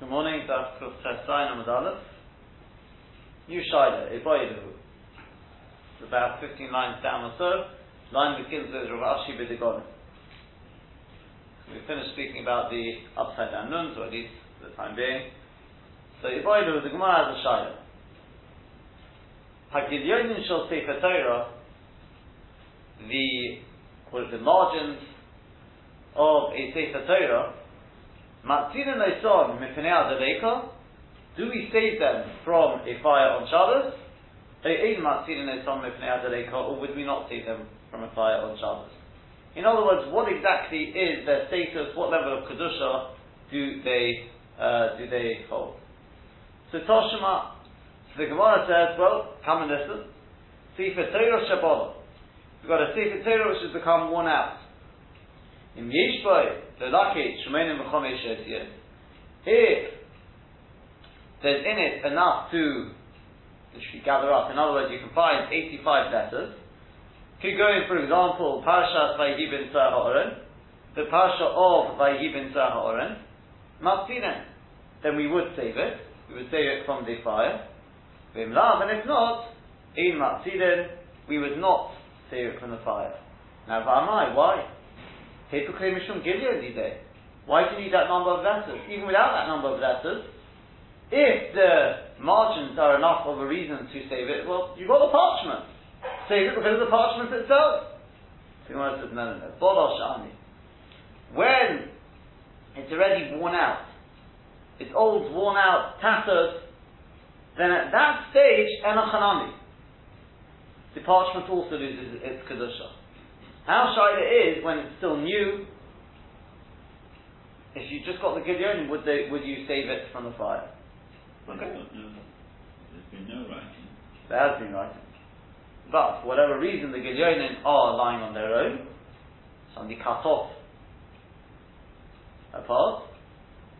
Good morning, Daf Kuf Chesai Amud Aleph. New Shaila, Ibrahim. About 15 lines down or so, line begins with Rav Ashi B'Digolim. We finished speaking about the upside down nuns, or at least for the time being. So Ibrahim, the Gemara has a Shaila. Hagilyonin Shal Sefer Torah, the margins of a Sefer Torah. Do we save them from a fire on Shabbos? Or would we not save them from a fire on Shabbos? In other words, what exactly is their status? What level of Kedusha do they hold? So Toshima, the Gemara says, well, come and listen. Sefer Torah Shabbat. We've got a Sefer Torah which has become worn out. If there's in it enough to, which we gather up, in other words, you can find 85 letters. Could go in, for example, Parashat Vayehi ben Sarah Ha'oren, the Parasha of Vayehi ben Sarah Ha'oren, Matzinen. Then we would save it. We would save it from the fire. V'im Lav, and if not, Ein Matzinen, we would not save it from the fire. Now, V'amai, why? Why do you need that number of letters? Even without that number of letters, if the margins are enough of a reason to save it, well, you've got the parchment. Save it because of the parchment itself. So you want to say, no. Bolosh Ani. When it's already worn out, it's old, worn out, tattered, then at that stage, Enochanami. The parchment also loses its Kedusha. How Shaila is when it's still new. If you just got the Gilyon, would you save it from the fire? Well, okay. There's been no writing. There has been writing. But for whatever reason, the Gilyonim are lying on their own. Somebody cut off a part.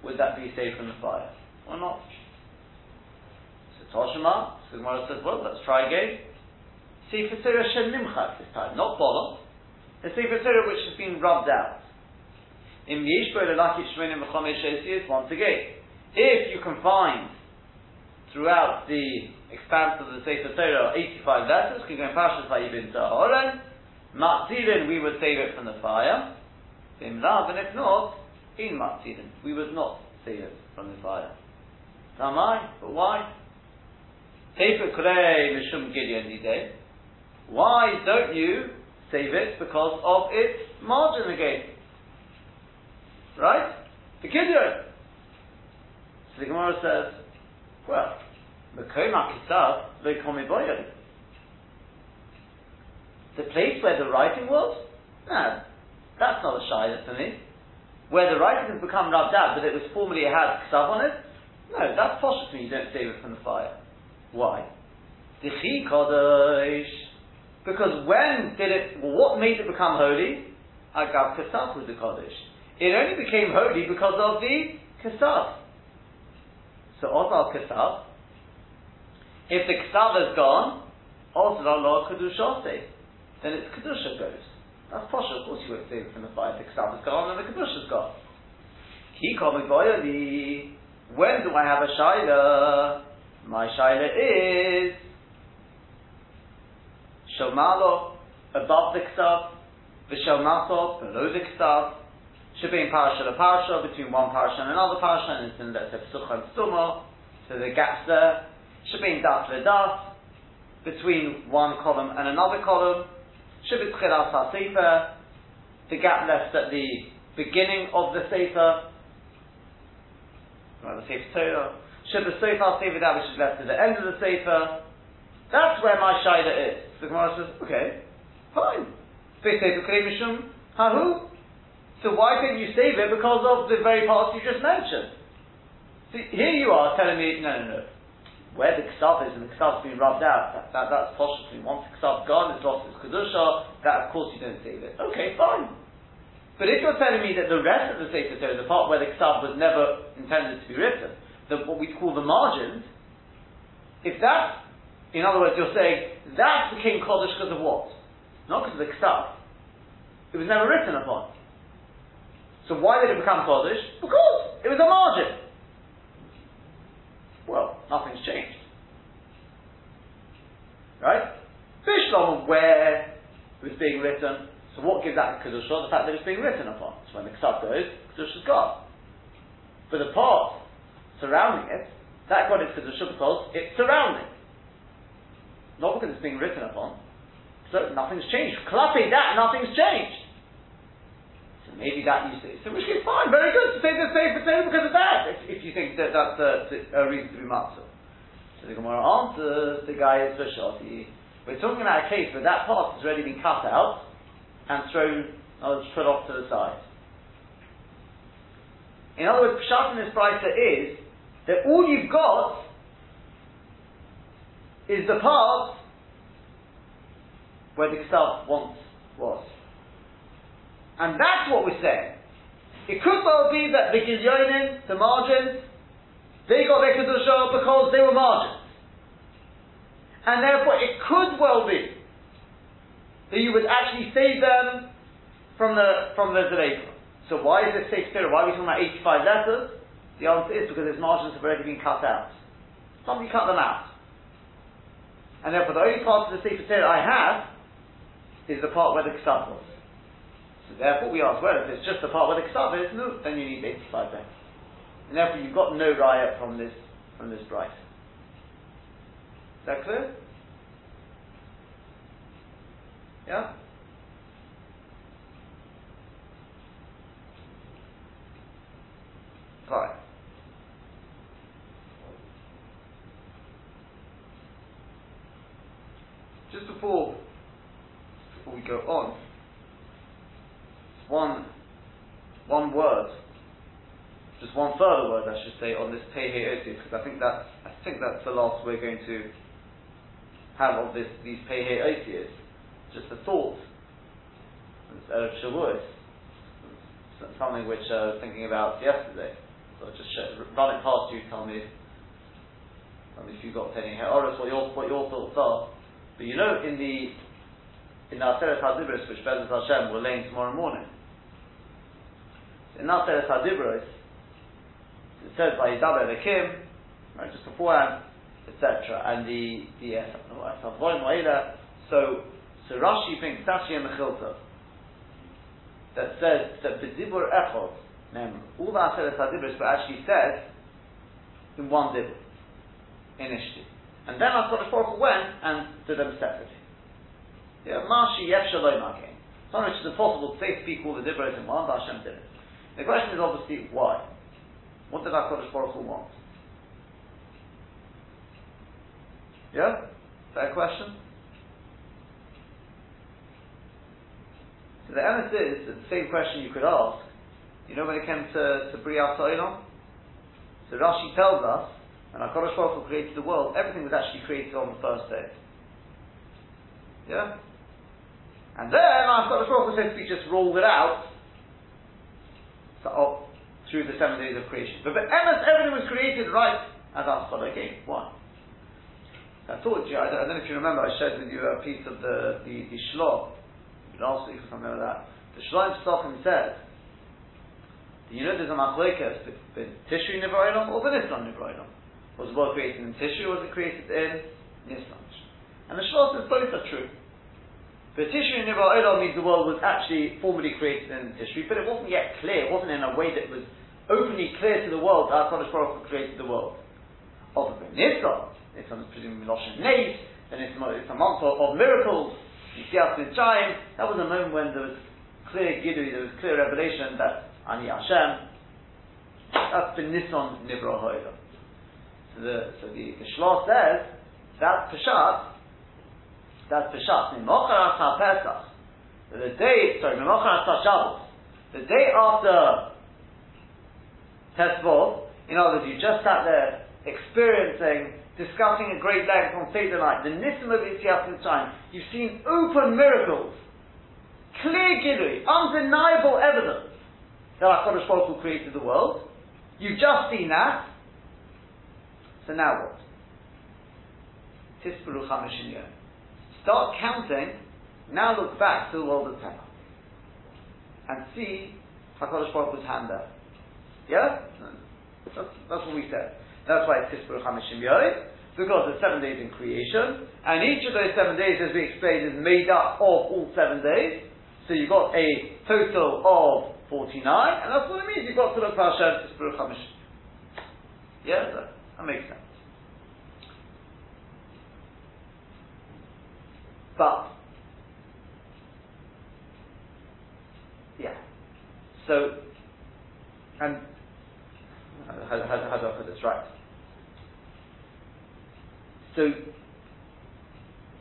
Would that be saved from the fire or not? So Toshima, so Gemara says, well, let's try again. See for Sefer Torah Shenimchak this time, not Bolot. A Sefer Torah which has been rubbed out. In Yishbo Lelaki Shemini Mechomesh Esius, once again, if you can find throughout the expanse of the Sefer Torah 85 letters, can go in Parshas Vayibin Tahoren, Matzilin, we would save it from the fire. In Lav, and if not, in Matzilin, we would not save it from the fire. Am I? But why? Sefer Kurei Mishum Gilyon Nideh. Why don't you save it because of its margin again? Right? The Gilyon. So the Gemara says, well, the place where the writing was? No, that's not a Shaila for me. Where the writing has become rubbed out, but it was formerly had Ksav on it? No, that's posh to me, you don't save it from the fire. Why? Dichi Kodesh. Because when did it, what made it become holy? Agav Kasav was the Kodesh. It only became holy because of the Kasav. So Ozal Kasav, if the Kasav is gone, Ozal Allah Kedushase, then its Kedusha goes. That's Pasha, of course you won't save it from the fire. The Kasav is gone and the Kedusha is gone. Ki Komi Boyali, when do I have a Shaila? My Shaila is Shomalo, above the Ksav, Vishomato, below the Ksav, Shabim Parasha to Parasha, between one Parasha and another Parasha, and it's in, let's say, Psucha and Sumo, so the gaps there, Shabim Daf to Daf, between one column and another column, Shabim Tchilas HaSefer, the gap left at the beginning of the Sefer, the Sefer Torah, Shabim Sof HaSefer, that which is left at the end of the Sefer. That's where my Shaila is. The Gemara says, okay, fine. So why can't you save it because of the very parts you just mentioned? So here you are telling me, no. Where the Ksav is and the Ksav's been rubbed out, that's possibly. Once the Ksav's gone, it's lost its Kedusha, that of course you don't save it. Okay, fine. But if you're telling me that the rest of the Sefer Torah, the part where the Ksav was never intended to be written, what we call the margins, if that's, in other words, you're saying that became Kodesh because of what? Not because of the Ksav. It was never written upon. So why did it become Kodesh? Because it was a margin. being written. So what gives that kedusha? The fact that it's being written upon. So when the kesaf goes, kedusha is gone. But the pot surrounding it, that got its kedusha because it's surrounding, not because it's being written upon. So nothing's changed. Klapping that, nothing's changed. So maybe that you say. So which is fine, very good. Say the same, but only because of that. If you think that that's a reason to be matzah. So the Gemara answers, the guy is Vashati. We're talking about a case where that part has already been cut out and put off to the side. In other words, Pshat in this brayta is that all you've got is the part where the Kesaf once was. And that's what we're saying. It could well be that the Gilyonim, the margins, they got their Kedusha because they were margins. And therefore it could well be that you would actually save them from the Zerayim. So why is this safe spirit? Why are we talking about 85 letters? The answer is because those margins have already been cut out. Somebody cut them out. And therefore the only part of the safe spirit I have is the part where the Kesaf was. So therefore we ask, well, if it's just the part where the Kesaf is, no, then you need 85 letters. And therefore you've got no raya from this price. Is that clear? Yeah? Alright. Just before we go on, one word. Just one further word, I should say, on this Tehei Otis, because I think that's the last we're going to have of these Tehei Otis. Just the thought, it's Erev Shavuos, something which I was thinking about yesterday. So I'll just run it past you. Tell me if you got Tehei Otis, what your thoughts are. But you know, in the Aseret HaDibros, which Bezat Hashem we're laying tomorrow morning, in Aseret HaDibros. It says by Yidaber Elokim, right, just beforehand, etc. And the so Rashi brings Tashi and Mechilta that says that b'dibur echod, all the Aseret HaDibros were actually said in one dibur initially, and then HaKadosh Baruch Hu went and did them separately. Yeah, Mashi Yevshaloi Makim. Sometimes it's impossible to say speak all the dibros in one, but Hashem did it. The question is obviously why. What did HaKadosh Baruch Hu want? Yeah? Fair question? So the answer is the same question you could ask. You know when it came to Briat HaOlam? So Rashi tells us, when HaKadosh Baruch Hu created the world, everything was actually created on the first day. Yeah? And then HaKadosh Baruch Hu said we just rolled it out. So, through the 7 days of creation. But everything was created right as our Father gave. Why? I thought, I don't know if you remember, I shared with you a piece of the Shloh last week or something like that. The Shloh himself says, you know there's a machlokes, the Tishrei Nivra Olam or the Nisan Nivra Olam. Was the world created in Tishrei or was it created in Nisan? And the Shloh says both are true. The Tishrei Nivra Olam means the world was actually formally created in Tishrei, but it wasn't yet clear. It wasn't in a way that was openly clear to the world that HaKadosh Baruch Hu created the world. Of the Nisan, Nisan is presumably Loshen Neis, and it's a month of miracles. Yitzias Mitzrayim. That was a moment when there was clear Gilui, there was clear revelation that Ani Hashem. That's the Nisan Nivra Olam. So the Shloh says that Peshat. That's Peshat. Mimochar Asa Shabbos. The day after Tesvot, in other words, you just sat there experiencing, discussing at great length on Seder night, the Nisim of Yitzias Mitzrayim. You've seen open miracles, clear Gilui, undeniable evidence that HaKadosh Baruch Hu created the world. You've just seen that. So now what? Tisperu Chamishim Yom. Start counting. Now look back to the world of Tanakh and see HaKadosh Baruch Hu's hand there. Yeah, that's what we said. That's why it's Tisperu Chamishim Yom. So God has 7 days in creation, and each of those 7 days, as we explained, is made up of all 7 days. So you've got a total of 49, and that's what it means. You've got to look past Shem to Baruch HaMashiach. Yeah, that makes sense. But, yeah. So, and how do I put this right? So,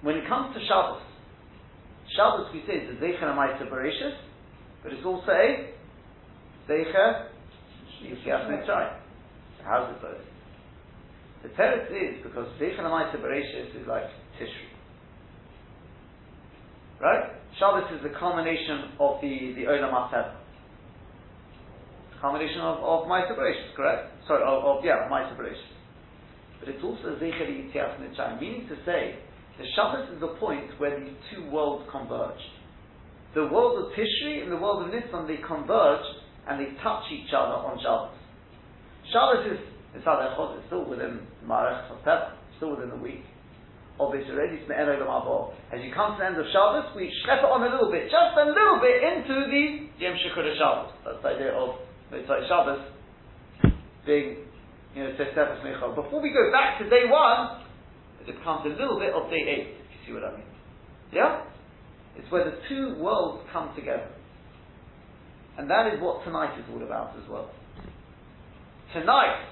when it comes to Shabbos, Shabbos we say is a Zeicher HaMaisa Bereshis, but it's also a Zeicher Yetzias Mitzrayim. So how's it both? The teretz is because Zeicher HaMaisa Bereshis is like Tishri. Right? Shabbos is the culmination of the Olam HaTeva. Culmination of Maisa Bereshis, correct? Sorry, of Maisa Bereshis. But it's also Zeicher Yetzias Mitzrayim, meaning to say, the Shabbos is the point where these two worlds converge. The world of Tishri and the world of Nisan, they converge and they touch each other on Shabbos. Shabbos is, it's still within Ma'arech HaTeva, still within the week. Obviously, as you come to the end of Shabbos, we schlep it on a little bit, just a little bit into the Yom Shikudah Shabbos. That's the idea of Mitzvah Shabbos being, you know, Tesefes Mechal. Before we go back to day one, it becomes a little bit of day eight, if you see what I mean. Yeah? It's where the two worlds come together. And that is what tonight is all about as well. Tonight,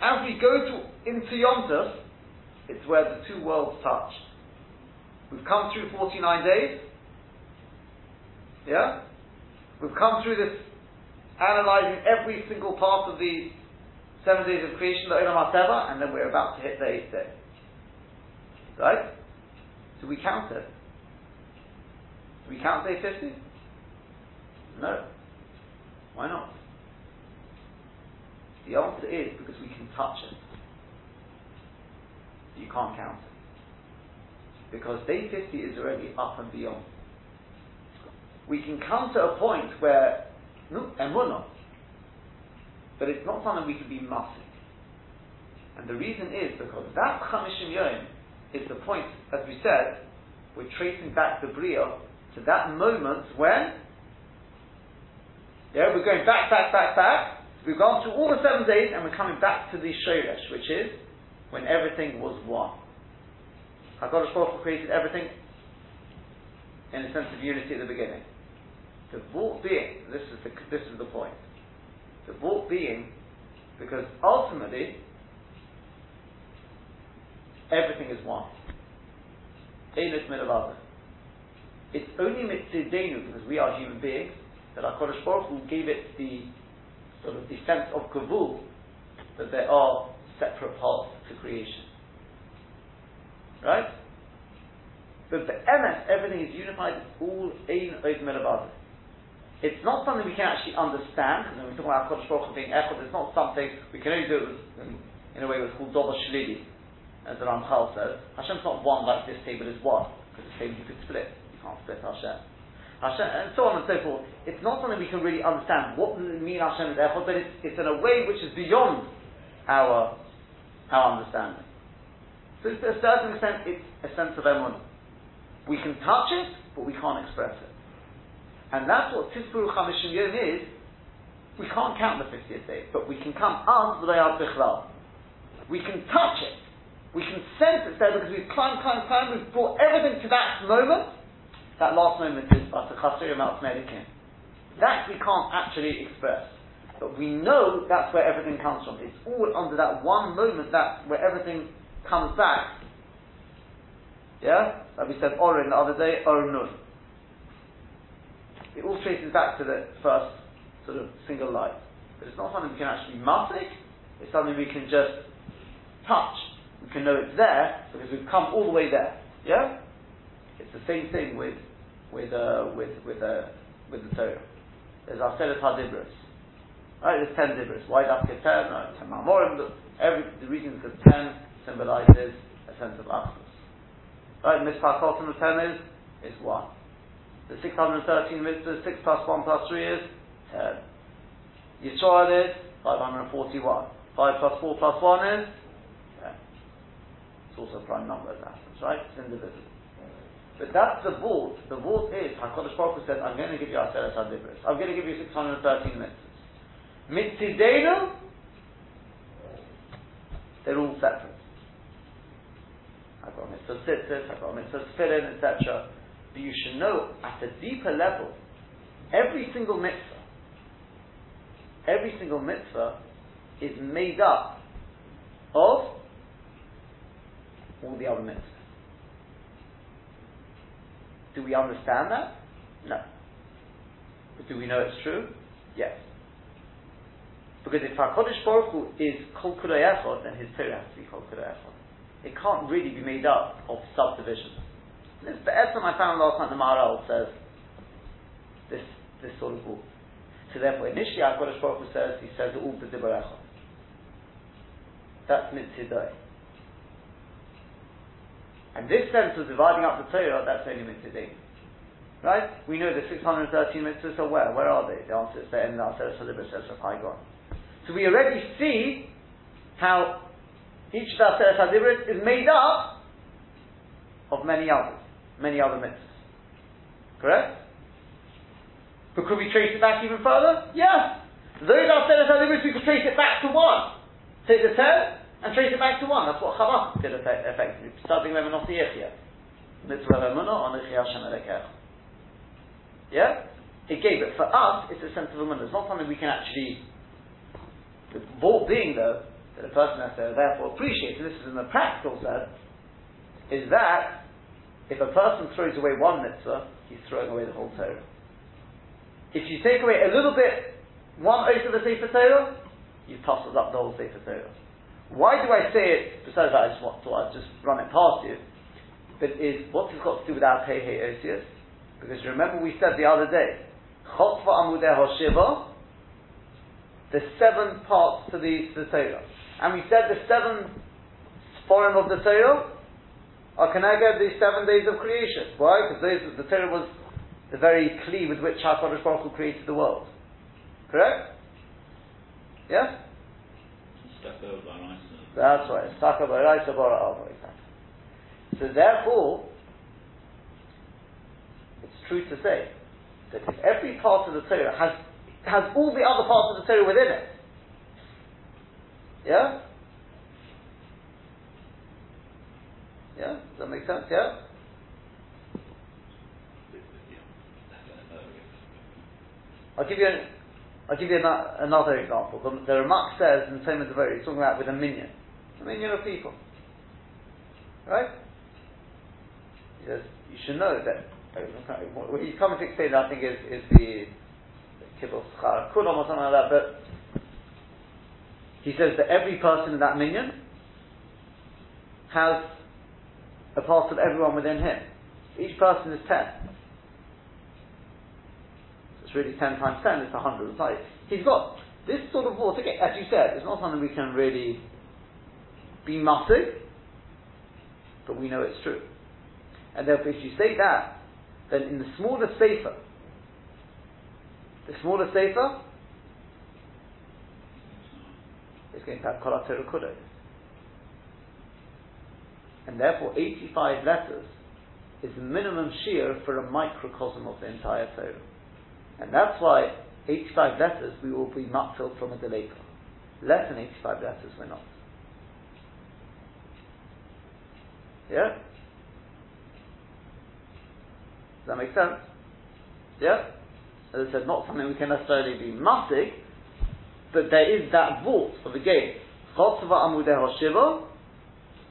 as we go into Yom Tov, it's where the two worlds touch. We've come through 49 days. Yeah? We've come through this, analysing every single part of the 7 days of creation, the Olam HaTeva, and then we're about to hit the 8th day. Right? So we count it. Do we count day 50? No. Why not? The answer is because we can touch it. You can't count it. Because day 50 is already up and beyond. We can come to a point where, no, emunah, but it's not something we can be massive. And the reason is because that Chamishim Yom is the point, as we said, we're tracing back the Bria to that moment when, yeah, we're going back. We've gone through all the 7 days and we're coming back to the Shoresh, which is when everything was one. HaKadosh Baruch Hu created everything in a sense of unity at the beginning. The Vort being, this is the point. The Vort being, because ultimately, everything is one. It's only Mitzidenu, because we are human beings, that HaKadosh Baruch Hu gave it the sort of the sense of Kavul, that there are separate paths to creation. Right? But the MS, everything is unified, it's all Ein Od Melevad. It's not something we can actually understand, because when we talk about HaKadosh Baruch Hu being Echad, it's not something we can only do it with, in a way what's called Dovah Shlili, as the Ramchal says. Hashem's not one like this table is one, because this table you could split. You can't split Hashem, and so on and so forth. It's not something we can really understand. What does it mean Hashem is Echad? But it's in a way which is beyond our understanding. So to a certain extent, it's a sense of emunah. We can touch it, but we can't express it. And that's what Tisburuch HaMishim Yom is. We can't count the 50th day, but we can come on V'layad Bichlal. We can touch it. We can sense it there because we've climbed, we've brought everything to that moment. That last moment is V'asachasir Yom Medikim. That we can't actually express. But we know that's where everything comes from. It's all under that one moment, that's where everything comes back. Yeah? Like we said, Orin the other day, Ornun. It all traces back to the first sort of single light. But it's not something we can actually masik, it's something we can just touch. We can know it's there because we've come all the way there. Yeah? It's the same thing with the Torah. There's our Aseret HaDibros. Right, there's 10 dibros. Why does it 10? No, 10 ma'amorim. The reason is because 10 symbolises a sense of Achdus. Right, mitzvah kol of 10 is 1. The 613 mitzvahs, 6 plus 1 plus 3 is 10. Yisrael is 541. 5 plus 4 plus 1 is 10. It's also prime number as Ashkenaz, right? It's individual. But that's the vault. The vault is, HaKadosh Baruch Hu said, I'm going to give you Aseret HaDibros. I'm going to give you 613 mitzvahs. Mitzidenu, they're all separate. I've got mitzvah tzitzis, I've got mitzvah tefillin, etc. But you should know, at a deeper level, every single mitzvah is made up of all the other mitzvahs. Do we understand that? No. But do we know it's true? Yes. Because if HaKadosh Baruch Hu is Kol Kulei Echad, then his Torah has to be Kol Kulei Echad. It can't really be made up of subdivisions. This Be'etzim I found last night, the Maharal says this sort of rule. So therefore, initially HaKadosh Baruch Hu says, he says all B'dibur Echad. That's Mitzidai. And this sense of dividing up the Torah, that's only Mitzidai. Right? We know the 613 mitzvahs are where? Where are they? The answer is they're in the Aseret HaDibros, Aseret HaGon. So we already see how each of the Aseret HaDibros is made up of many other mitzvahs. Correct? But could we trace it back even further? Yes! Those Aseret HaDibros, we could trace it back to one. Take the 10 and trace it back to one. That's what Hamas did effectively. Starting with Menos Yechia. Mitzvah Emunah on Yechia Hashem Elokecha. Yeah? It gave it. For us, it's a sense of emunah. It's not something we can actually... The vault being, though, that a person has to therefore appreciate, and this is in the practical sense, is that if a person throws away one mitzvah, he's throwing away the whole Torah. If you take away a little bit, one oath of the Sefer Torah, you've puzzled up the whole Sefer Torah. Why do I say it? Besides that, I just run it past you. But what's it got to do with our Tehei Osius? Because remember we said the other day, Chotva Amudei HaShiva, the seven parts to the Torah. And we said the seven sporim of the Torah are connected to the 7 days of creation. Why? Because the Torah was the very kli with which HaKadosh Baruch Hu created the world. Correct? Yeah? That's right. So therefore, it's true to say that if every part of the Torah has all the other parts of the Torah within it, yeah? Yeah? Does that make sense? Yeah? I'll give you another example. The Ramak says in the Talmud Devarim, he's talking about with a minion of people. Right? He says, you should know that what he's coming to explain, I think, is the Kibbutz Chara Kulam or something like that, but he says that every person in that minion has a part of everyone within him. Each person is 10. So it's really 10 times 10, it's 100. It's like he's got this sort of vault. Again, as you said, it's not something we can really be mussing, but we know it's true. And therefore, if you say that, then in the smaller sefer, is going to have Kol HaTorah Kulo. And therefore, 85 letters is the minimum shear for a microcosm of the entire Torah. And that's why 85 letters we will be matfilled from a Deleika. Less than 85 letters we're not. Yeah? Does that make sense? Yeah? As I said, not something we can necessarily be massig, but there is that vault of the game. Chotva Amudei HaShiva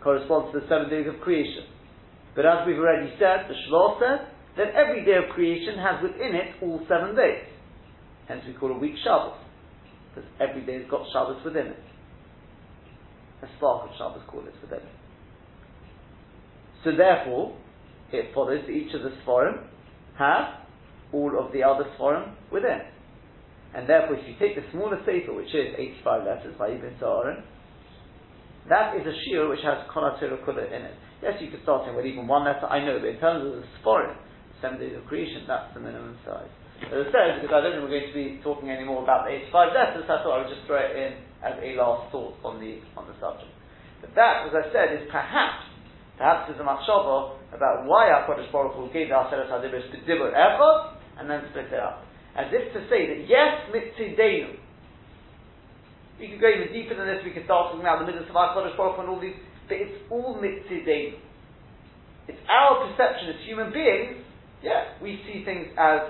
corresponds to the 7 days of creation. But as we've already said, the Shlosh says, that every day of creation has within it all 7 days. Hence we call a week Shabbos, because every day has got Shabbos within it. A spark of Shabbos call it within it. So therefore, it follows that each of the Sforim have all of the other Sforim within. And therefore, if you take the smaller Sefer, which is 85 letters by Ibn Sa'arim, that is a Shira which has Kol HaTorah Kulo in it. Yes, you could start in with even one letter, I know, but in terms of the Sforim, 7 days of creation, that's the minimum size. As I said, because I don't think we're going to be talking any more about the 85 letters, I thought I would just throw it in as a last thought on the subject. But that, as I said, is perhaps Perhaps there's a machshava about why our Kodesh Baruch Hu gave our Aseret HaDibros to Dibur Echad and then split it up. As if to say that, yes, mitzidenu. We could go even deeper than this, we could start talking about the mitzvahs of our Kodesh Baruch Hu and all these, but it's all mitzidenu. It's our perception as human beings, yeah, we see things as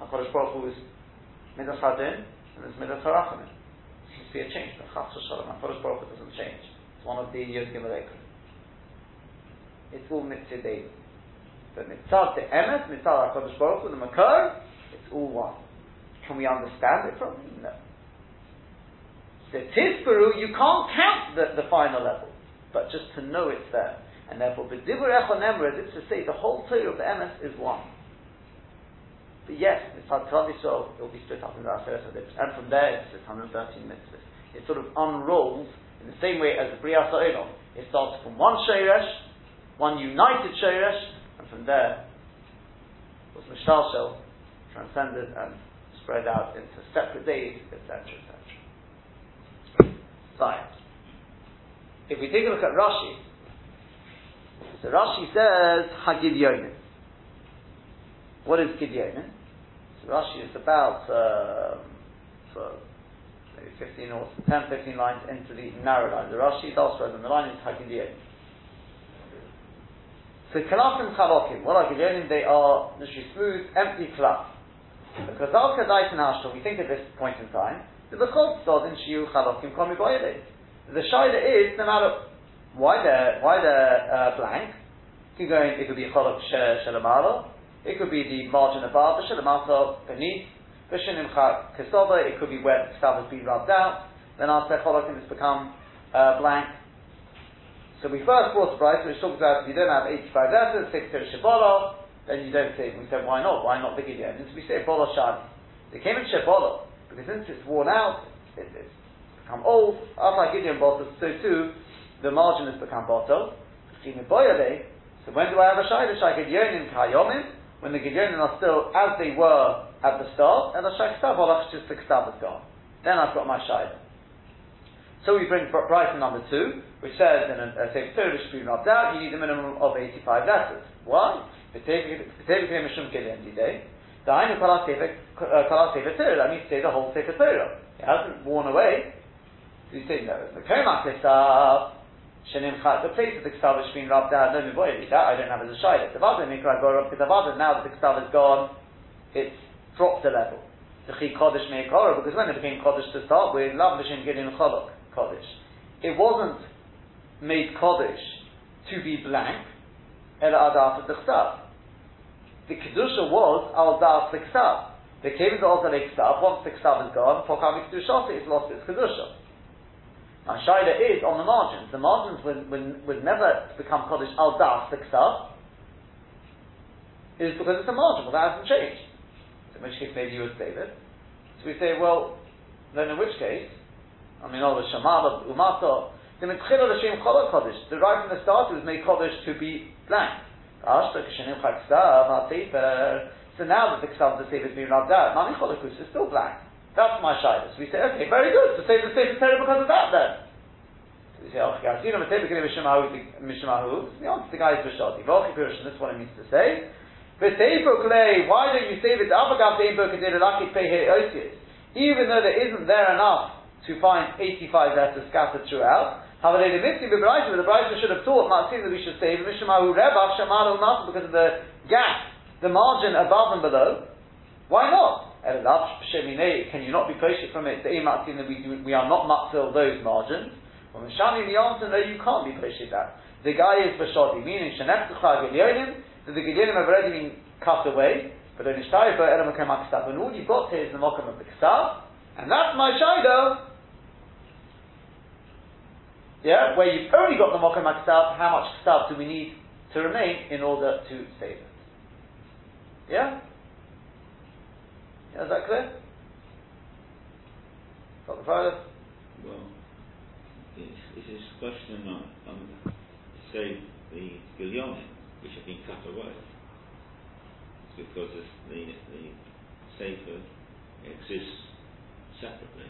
our Kodesh Baruch Hu is midas hadin and it's midas harachanim. There seems to be a change, but chas v'shalom, our Kodesh Baruch Hu doesn't change. It's one of the Yud Gimel Eikrim. It's all mitzidei. But mitzad the emes, mitzad HaKadosh Baruch Hu, the makar, it's all one. Can we understand it from him? No. So Tisperu, you can't count the final level, but just to know it's there. And therefore, B'dibur Echon Emra, as if to say the whole Torah of the emes is one. But yes, mitzad Klal Yisrael, it will be split up into Aseret HaDibros. And from there, it's 613 mitzvahs. It sort of unrolls in the same way as the B'rias HaOlam. It starts from one Sheresh, one united Sheresh, and from there was Mishtalshel transcended and spread out into separate days, etc., etc. Right. If we take a look at Rashi, so Rashi says HaGidyonim. What is Gidyonim? So Rashi is about 15 or 10-15 lines into the narrow line. The Rashi is elsewhere than the line is HaGidyonim. So Kalafim Chalokim, what are Gidyonim? They are literally smooth, empty cloth. Because al Kadait Nashal, we think at this point in time, that the Chol Tzod in Shiyu Chalokim Komi Boyele. The Shaila is, no matter why they're blank, it could be Cholok Shelamala, it could be the margin above, the Shelamata beneath, the Shinim Kesova, it could be where the stuff has been rubbed out, then after Cholokim has become blank. So we first brought the price, which talks about you don't have 85 letters, 6 to Shebola, then you don't say, we said, why not? Why not the Gidyonim? So we say Bola Shadi. They came in Shebola, because since it's worn out, it's become old, unlike Gidyon bottles, so too, the margin has become bottle. So when do I have a Shai? The Shai Gidyonim Kayomim, when the Gidyonim are still as they were at the start, and the Shai K'tav, just the K'tav is gone. Then I've got my Shai. So we bring price number 2, which says in a Sefer Torah which we rubbed out, you need a minimum of 85 letters. Why? That means to say the whole Sefer Torah. It hasn't worn away. So you say, no, the Koma K'sav, Shenim Chat, the place of the K'sav which we rubbed out, no, I don't have as a Shaila. Now that the K'sav is gone, it's dropped a level. Because when it became Kodesh to start with, Lav B'Shem Gidyon Cholok. Kodesh. It wasn't made Kodesh to be blank, El Adat the K'sav. The Kedusha was Al Da'at the K'sav. They came into Al Da'at K'sav, once the K'sav is gone, Pokavi Kedusha, it's lost its Kedusha. Now Shaila is on the margins. The margins would never become Kodesh Al Da'at the K'sav. It is because it's a margin, well that hasn't changed. In which case maybe you would say this. So we say, well, then in which case, I mean, all the Shemala, Umato, the Mitchil of the Shem Cholok Kodesh, derived from the start, it was made Kodesh to be blank. So now that the Ksav of the Sefer has been rubbed out, Mami Cholokus is still blank. That's my Shailas. So we say, okay, very good, so save the Sefer Torah because of that then. So we say, okay, I've seen a Matei B'Kirei Mishimahu, the answer to the guy is Vashadi. Volki Pirush, and that's what it means to say. V'Teifoklei, why don't you say V'Tavagav Teimbo Kedele Lakit Pehe Osius? Even though there isn't there enough to find 85 letters scattered throughout. However, the Brayta should have taught Matsim that we should say Mishmahu Rebav Shamalu Natan because of the gap, the margin above and below. Why not? Can you not be kosher from it? The Matsim that we are not matzil those margins. Well, Mishani the answer, no, you can't be kosher that. The guy is Bashadi, meaning Sheneftucha Gilyonim, that the Gilyonim have already been cut away. But in Ishtaybo Elamakem Aksav, and all you've got here is the Makam of the Ksav, and that's my Shaila. Yeah, where you've only got the Mokum HaKsav, how much Ksav do we need to remain in order to save it? Yeah? Is that clear? Dr. Fowler? Well, it's a question of, say, the Gilyonim, which have been cut away. It's because the Sefer exists separately.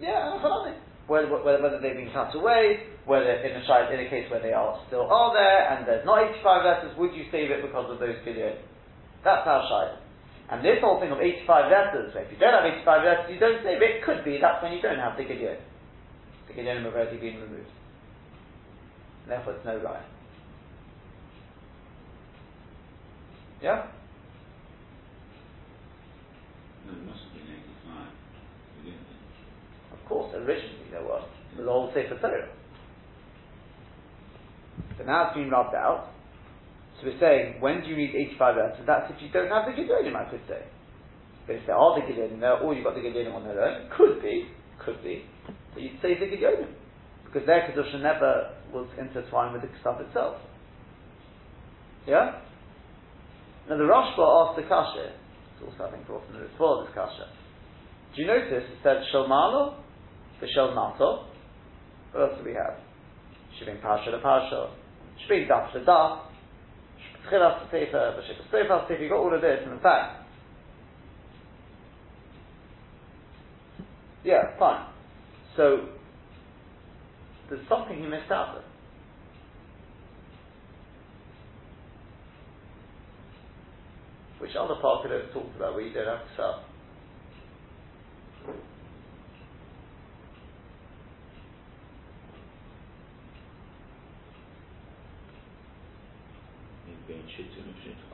Yeah, I don't know. whether they've been cut away, whether in a case where they are still are there and there's not 85 letters, would you save it because of those kiddionim? That's our shayla. And this whole thing of 85 letters, if you don't have 85 letters, you don't save it. Could be that's when you don't have the kiddionim. The kiddionim have already been removed. And therefore, it's no raya. Yeah? No, it must have been 85. Of course, originally there was. The whole Sefer Torah. But now it's been rubbed out. So we're saying, when do you need 85 letters? That's if you don't have the Gedolim, I could say. But if there are the Gedolim there, or you've got the Gedolim on their own, could be, that you'd save the Gedolim. Because their Kedusha never was intertwined with the Kesaf itself. Yeah? Now the Rashba asked the Kasha, it's also I think brought from the Ritva, this Kasha. Do you notice it said Shalmalo for Shalmato? What else do we have? Shivim Pasha to Pasha, Shivim Daf to Daf, Shivim Tchilas to Sefer, Shivim Sofas to Sefer, you got all of this, and in fact, yeah, fine. So, there's something you missed out with. Which other part could have talked about where you don't have to sell?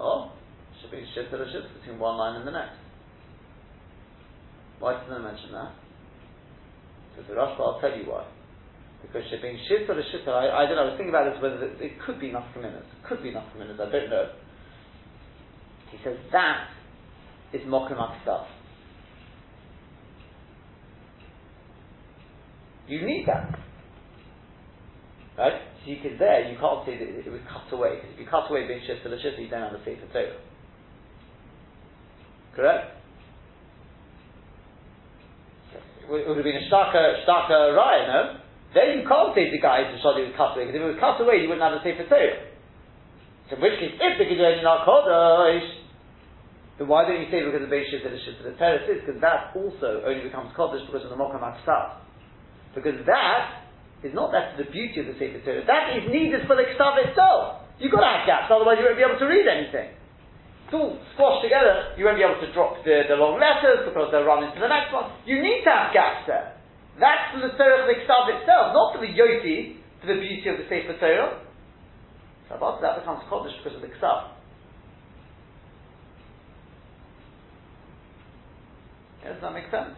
Oh, should be shit to the shit between one line and the next. Why didn't I mention that? Because the Rashba, I'll tell you why. Because shipping shit or the shit, I don't know, I was thinking about this whether it could be enough for minutes. I don't know. He says that is Mokum HaKesaf. You need that, right? So you can there. You can't say that it was cut away. Because if you cut away being shifted to shifted, you don't have a Sefer Torah. Correct? It would have been a starker raya, no? Then you can't say the guy is Shadi was cut away. Because if it was cut away, you wouldn't have a Sefer Torah. So in which case, if the Gedolim are Kodesh, then why don't you say because the Beis Shifted is Shifted to Teres is? Because that also only becomes Kodesh because of the Mokum HaKesaf. Because that is not that the beauty of the Sefer Torah. That is needed for the Ksav itself. You've got to have gaps, otherwise you won't be able to read anything. It's all squashed together. You won't be able to drop the long letters because they'll run into the next one. You need to have gaps there. That's for the Torah of the Ksav itself, not for the Yoti, for the beauty of the Sefer Torah. So after that becomes Kodesh because of the Ksav. Yeah, does that make sense?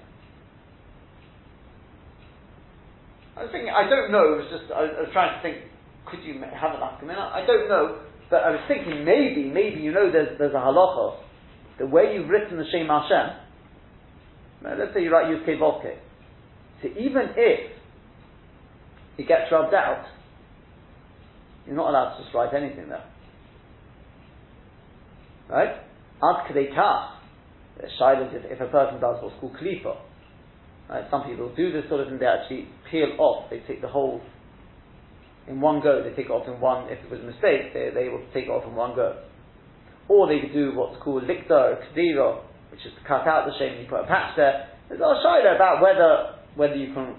I was thinking, I don't know, I was trying to think, could you have an Afkamina? I don't know, but I was thinking maybe, you know there's a halacha, the way you've written the Shem Hashem, let's say you write Yudke Vovke, so even if it gets rubbed out, you're not allowed to just write anything there. Right? Ad Kedei Kach. The shayla is if a person does what's called klipa. Right? Some people do this sort of thing, they actually peel off. They take the whole in one go. They take it off in one, if it was a mistake, they're able to take it off in one go. Or they could do what's called likta or kdira, which is to cut out the shame and you put a patch there. There's a shayla about whether you can,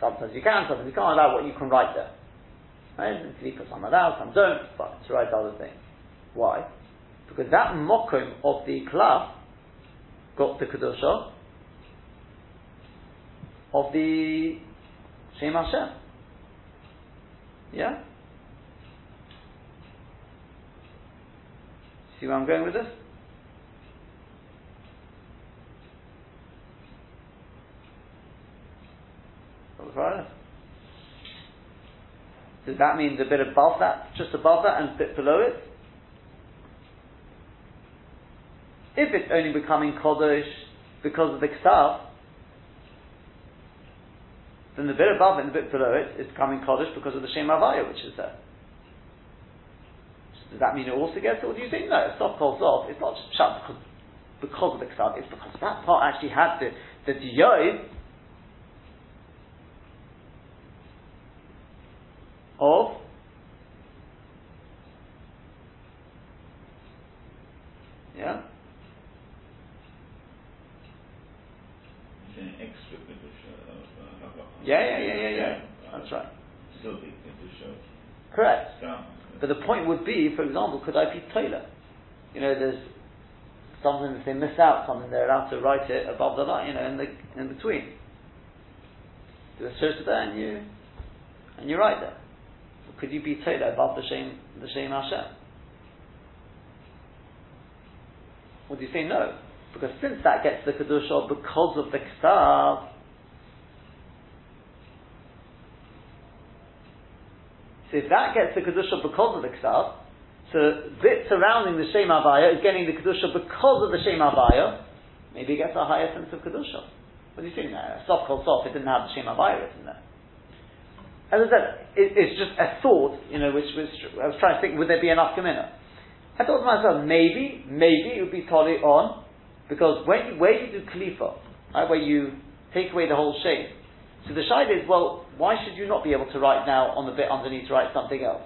sometimes you can, sometimes you can't, about what you can write there. Some allow, some don't, but to write other things. Why? Because that mokum of the klaf got the kedusha of the Shem Hashem. Yeah? See where I'm going with this? Does that mean a bit above that, just above that, and a bit below it? If it's only becoming Kodesh because of the Ksav, then the bit above it and the bit below it is becoming Kodesh because of the Shem Havaya, which is there. Does that mean it also gets it, or do you think, no, it's not called off, it's not just shut because of the Ksav, it's because that part actually had the Diyoi of yeah it's an extra condition of Yeah. That's right. Still they can do show. Correct. Yeah. But the point would be, for example, could I be toilet? You know, there's something that they miss out, something they're allowed to write it above the line, you know, in between. Do a search there and you write there. Could you be toilet above the shem Hashem? Would you say no? Because since that gets the Kedusha because of the Ksav, so if that gets the Kedusha because of the Ksav, so bit surrounding the Shem Havaya is getting the Kedusha because of the Shem Havaya, maybe it gets a higher sense of Kedusha. What do you think there? Sof Kol Sof, it didn't have the Shem Havaya written there. As I said, it's just a thought, you know, which I was trying to think, would there be enough Gemina? I thought to myself, maybe it would be totally on, because where you do Khalifa, right, where you take away the whole shame, so the shayla is, well, why should you not be able to write now on the bit underneath, write something else?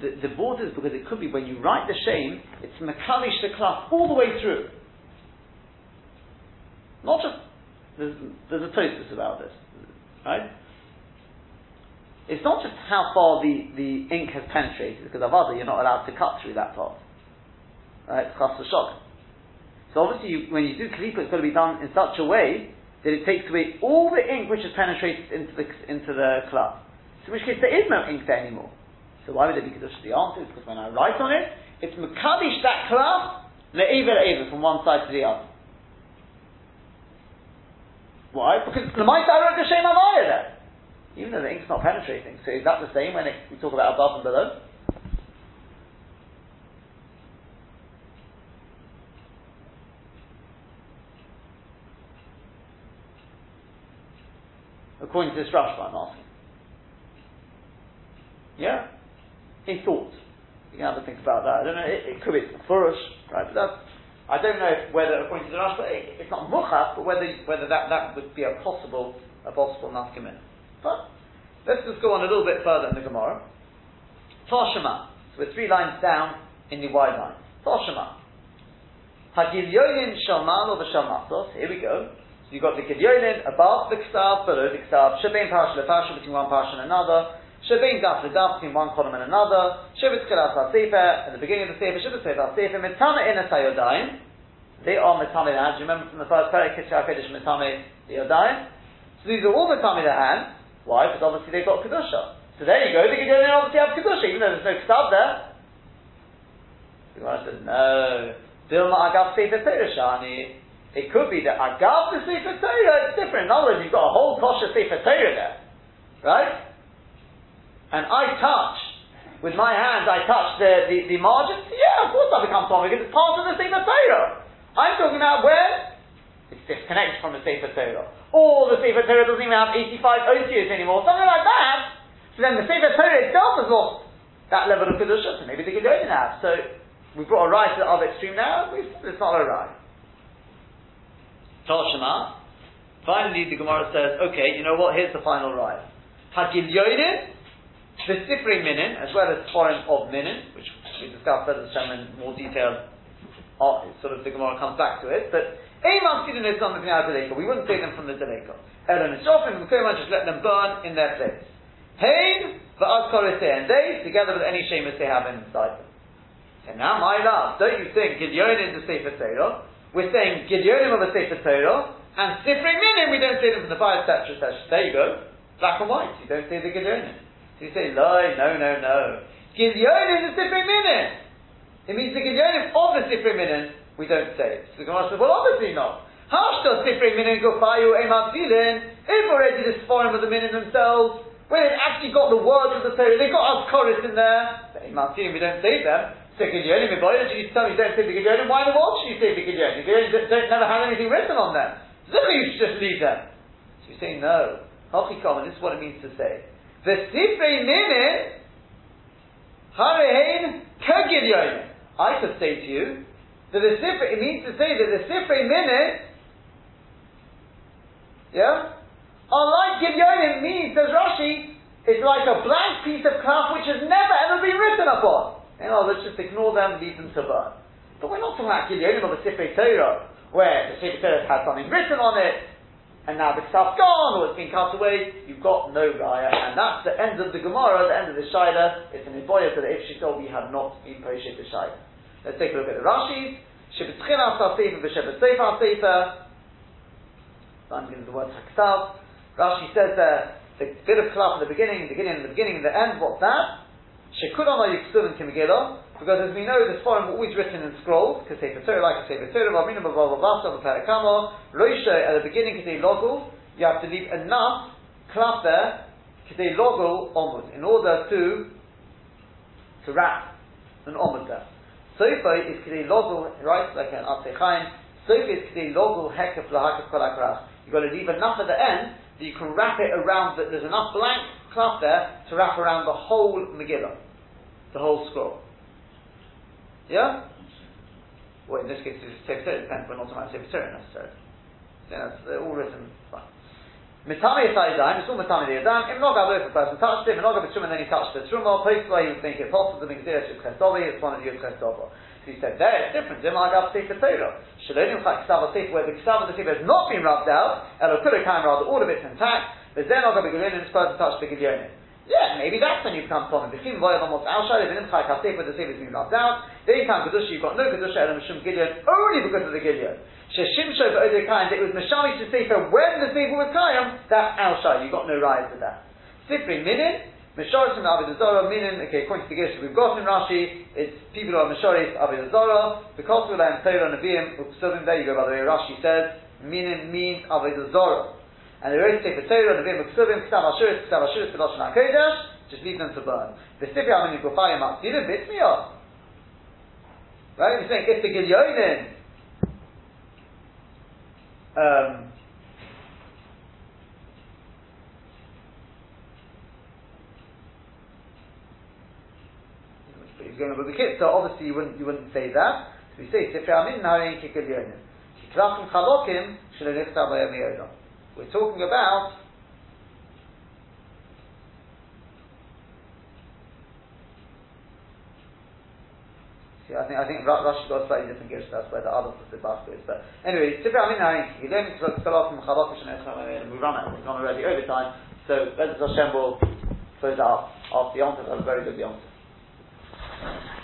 The board is because it could be when you write the shame, it's makalish the class all the way through. Not just, there's a tosis about this, right? It's not just how far the ink has penetrated, because of other, you're not allowed to cut through that part. Right? It's chas v'shogeg. So obviously, when you do klipa, it's got to be done in such a way that it takes away all the ink which has penetrated into the cloth. So in which case, there is no ink there anymore. So why would there be kedusha? The answer is because when I write on it, it's mekadesh that cloth le'eva from one side to the other. Why? Because l'maisa I wrote the shem avaya there. Even though the ink's not penetrating. So is that the same when we talk about above and below? According to this Rashba, I'm asking. Yeah? In thought. You can have a think about that. I don't know, it could be furush, right? But that's, I don't know whether, according to the Rashba, it's not mukhaf, but whether that would be a possible nafkamin. But let's just go on a little bit further in the Gemara. Toshima. So we're three lines down in the wide line. Toshima. Hagilyonin shalman or the shalmatos. Here we go. So you've got the Gilyonin above the Ksav, below the Ksav, Shebein Parsha leParsha between one Parsha and another, Shebein Daf leDaf between one column and another, Shebet Tchilas HaSefer at the beginning of the Sefer, Shebet Tchilas HaSefer, Metame Enes HaYodayim. They are Metame Lehan. Do you remember from the first Perek Kitchar Kedesh Metame Lehodayim? So these are all Metame Lehan. Why? Because obviously they've got Kedusha. So there you go, the Gedolim obviously have Kedusha, even though there's no Ksav there. The one said, no. Dilma Agav Sefer Torah Shani. It could be that Agav the Sefer Torah, it's different. In other words, you've got a whole kosher Sefer Torah there. Right? And I touch, with my hands, I touch the margins. Yeah, of course I become Tommy, because it's part of the Sefer Torah. I'm talking about where it's disconnected from the Sefer Torah. Or the Sefer Torah doesn't even have 85 osiers anymore, something like that. So then the Sefer Torah itself has lost that level of Kedusha, so maybe they could go in now. So we've brought a right to the other extreme now, it's not a right. Toshima. Finally, the Gemara says, okay, you know what, here's the final right. Hagilyonin, the Sifri Minin, as well as Tchorim of Minin, which we discussed further in more detail, sort of the Gemara comes back to it, but we wouldn't take them from the Deleka. Just let them burn in their place. And they, together with any shemas they have inside them. And now, my love, don't you think Gilyonim is a Sefer Torah? We're saying Gilyonim of a Sefer Torah, and Sifrei Minim, we don't say them from the five tetrasets. There you go. Black and white, you don't say the Gilyonim. So you say, no. Gilyonim is a Sifrei Minim. It means the Gilyonim of the Sifrei Minim. We don't say it. So the Gemara says, well, obviously not. Hashta Sifrei Minin Gofayu Emat Filin. They've already just foreign with the Minin themselves. When they've actually got the words of the Torah, they've got us chorus in there. Emat Filin, we don't say them. So Gilyonim, if I you tell me you don't say the Gilyonim, why in the world should you say the Gilyonim? Gilyonim don't never have anything written on them. So you should just leave them. So you say, no. Hachikam, and this is what it means to say. The Sifrei Minin Harehein Kagilyonim. I could say to you, it means to say that the Sifrei Minim, yeah, unlike Gilyonim means, says Rashi, it's like a blank piece of cloth which has never ever been written upon. You know, let's just ignore them, leave them to burn. But we're not talking about Gilyonim of the Sifrei Torah, where the Sifrei Torah has something written on it. and now the stuff's gone, or it's been cut away, you've got no raya. And that's the end of the Gemara, the end of the Shaila. It's an Iboya to the Ifshitol, we have not been poshet the Shaila. Let's take a look at the Rashis. Shebetchina Sasefa v'shebet Sefa Sefa. I'm giving the word Haksav. Rashi says there, the bit of klap in the beginning, the end, what's that? Shekulam are Yiksuvim Kimigillah, because as we know, the Sforim were always written in scrolls, Kasei Patur, like Kasei Patur, Raminam of Babasa, Parakamo, Rosho, at the beginning, Kasei Logul, you have to leave enough klap there, Kasei Logul, Omud, in order to wrap an Omud there. Sofa is Kasei Logul, right, like an Abtechaim, Sofa is Kasei Logul, Hekaf, Lahakaf, Kolakrach. You've got to leave enough at the end, so you can wrap it around, that there's enough blank cloth there to wrap around the whole Megillah, the whole scroll. Yeah? Well, in this case, it's Sefer Torah, it depends, but not so much Sefer Torah necessarily. So that's all written fine. Mitame Yisayidayim, it's all Mitame Yisayidayim, Im Nogav, if a person touched him, Im Nogav, and then he touched the Truma, post by he would think it possible, the Megillah should Chestovi, it's one of the Yud Chestovi. He said, there, it's different. Zim Agav Sefer Torah. Shalonim Chak Ksava Sefer, where the Ksava of the Sefer has not been rubbed out, El Okulokam, rather, all of it's intact, but then Agav Begilyonim, this person touched Begilyonim. Yeah, maybe that's when you become Tom. Bechim Voyav Amos Alshai, Vinim Chak Sefer, where the Sefer has been rubbed out, then you come Kedusha, you've got no Kedusha, El Mishum Gilyon, only because of the Gilyon. Sheshimsho V'odeh Kayim, it was Mishami to Sefer, when the Sefer was Kayim, that Alshai, you've got no rise to that. Sifri Minin, Mishoris from Avodah Zarah, meaning, okay, according to the Geshe we've got in Rashi, it's people who are Mishoris, Avodah Zarah, the Kosovo and Torah Nevi'im, Uksuvim, there you go, by the way, Rashi says, meaning means Avodah Zarah. And they wrote Sefer Torah, Nevi'im, Uksuvim, Ksav Ashuris, Kedoshim HaKodesh, just leave them to burn. V'sipi HaMinim Gufayim HaKsidim, B'Tzmiyah. Right? He's saying, if the Gilyonim, going over the kit, so obviously you wouldn't say that. So we say we're talking about see, I think Rashi got slightly different gifts, that's where the other the basket is. But anyway, we've run out, we've gone already over time. So Bezos Hashem will close out after the answer. That's a very good answer.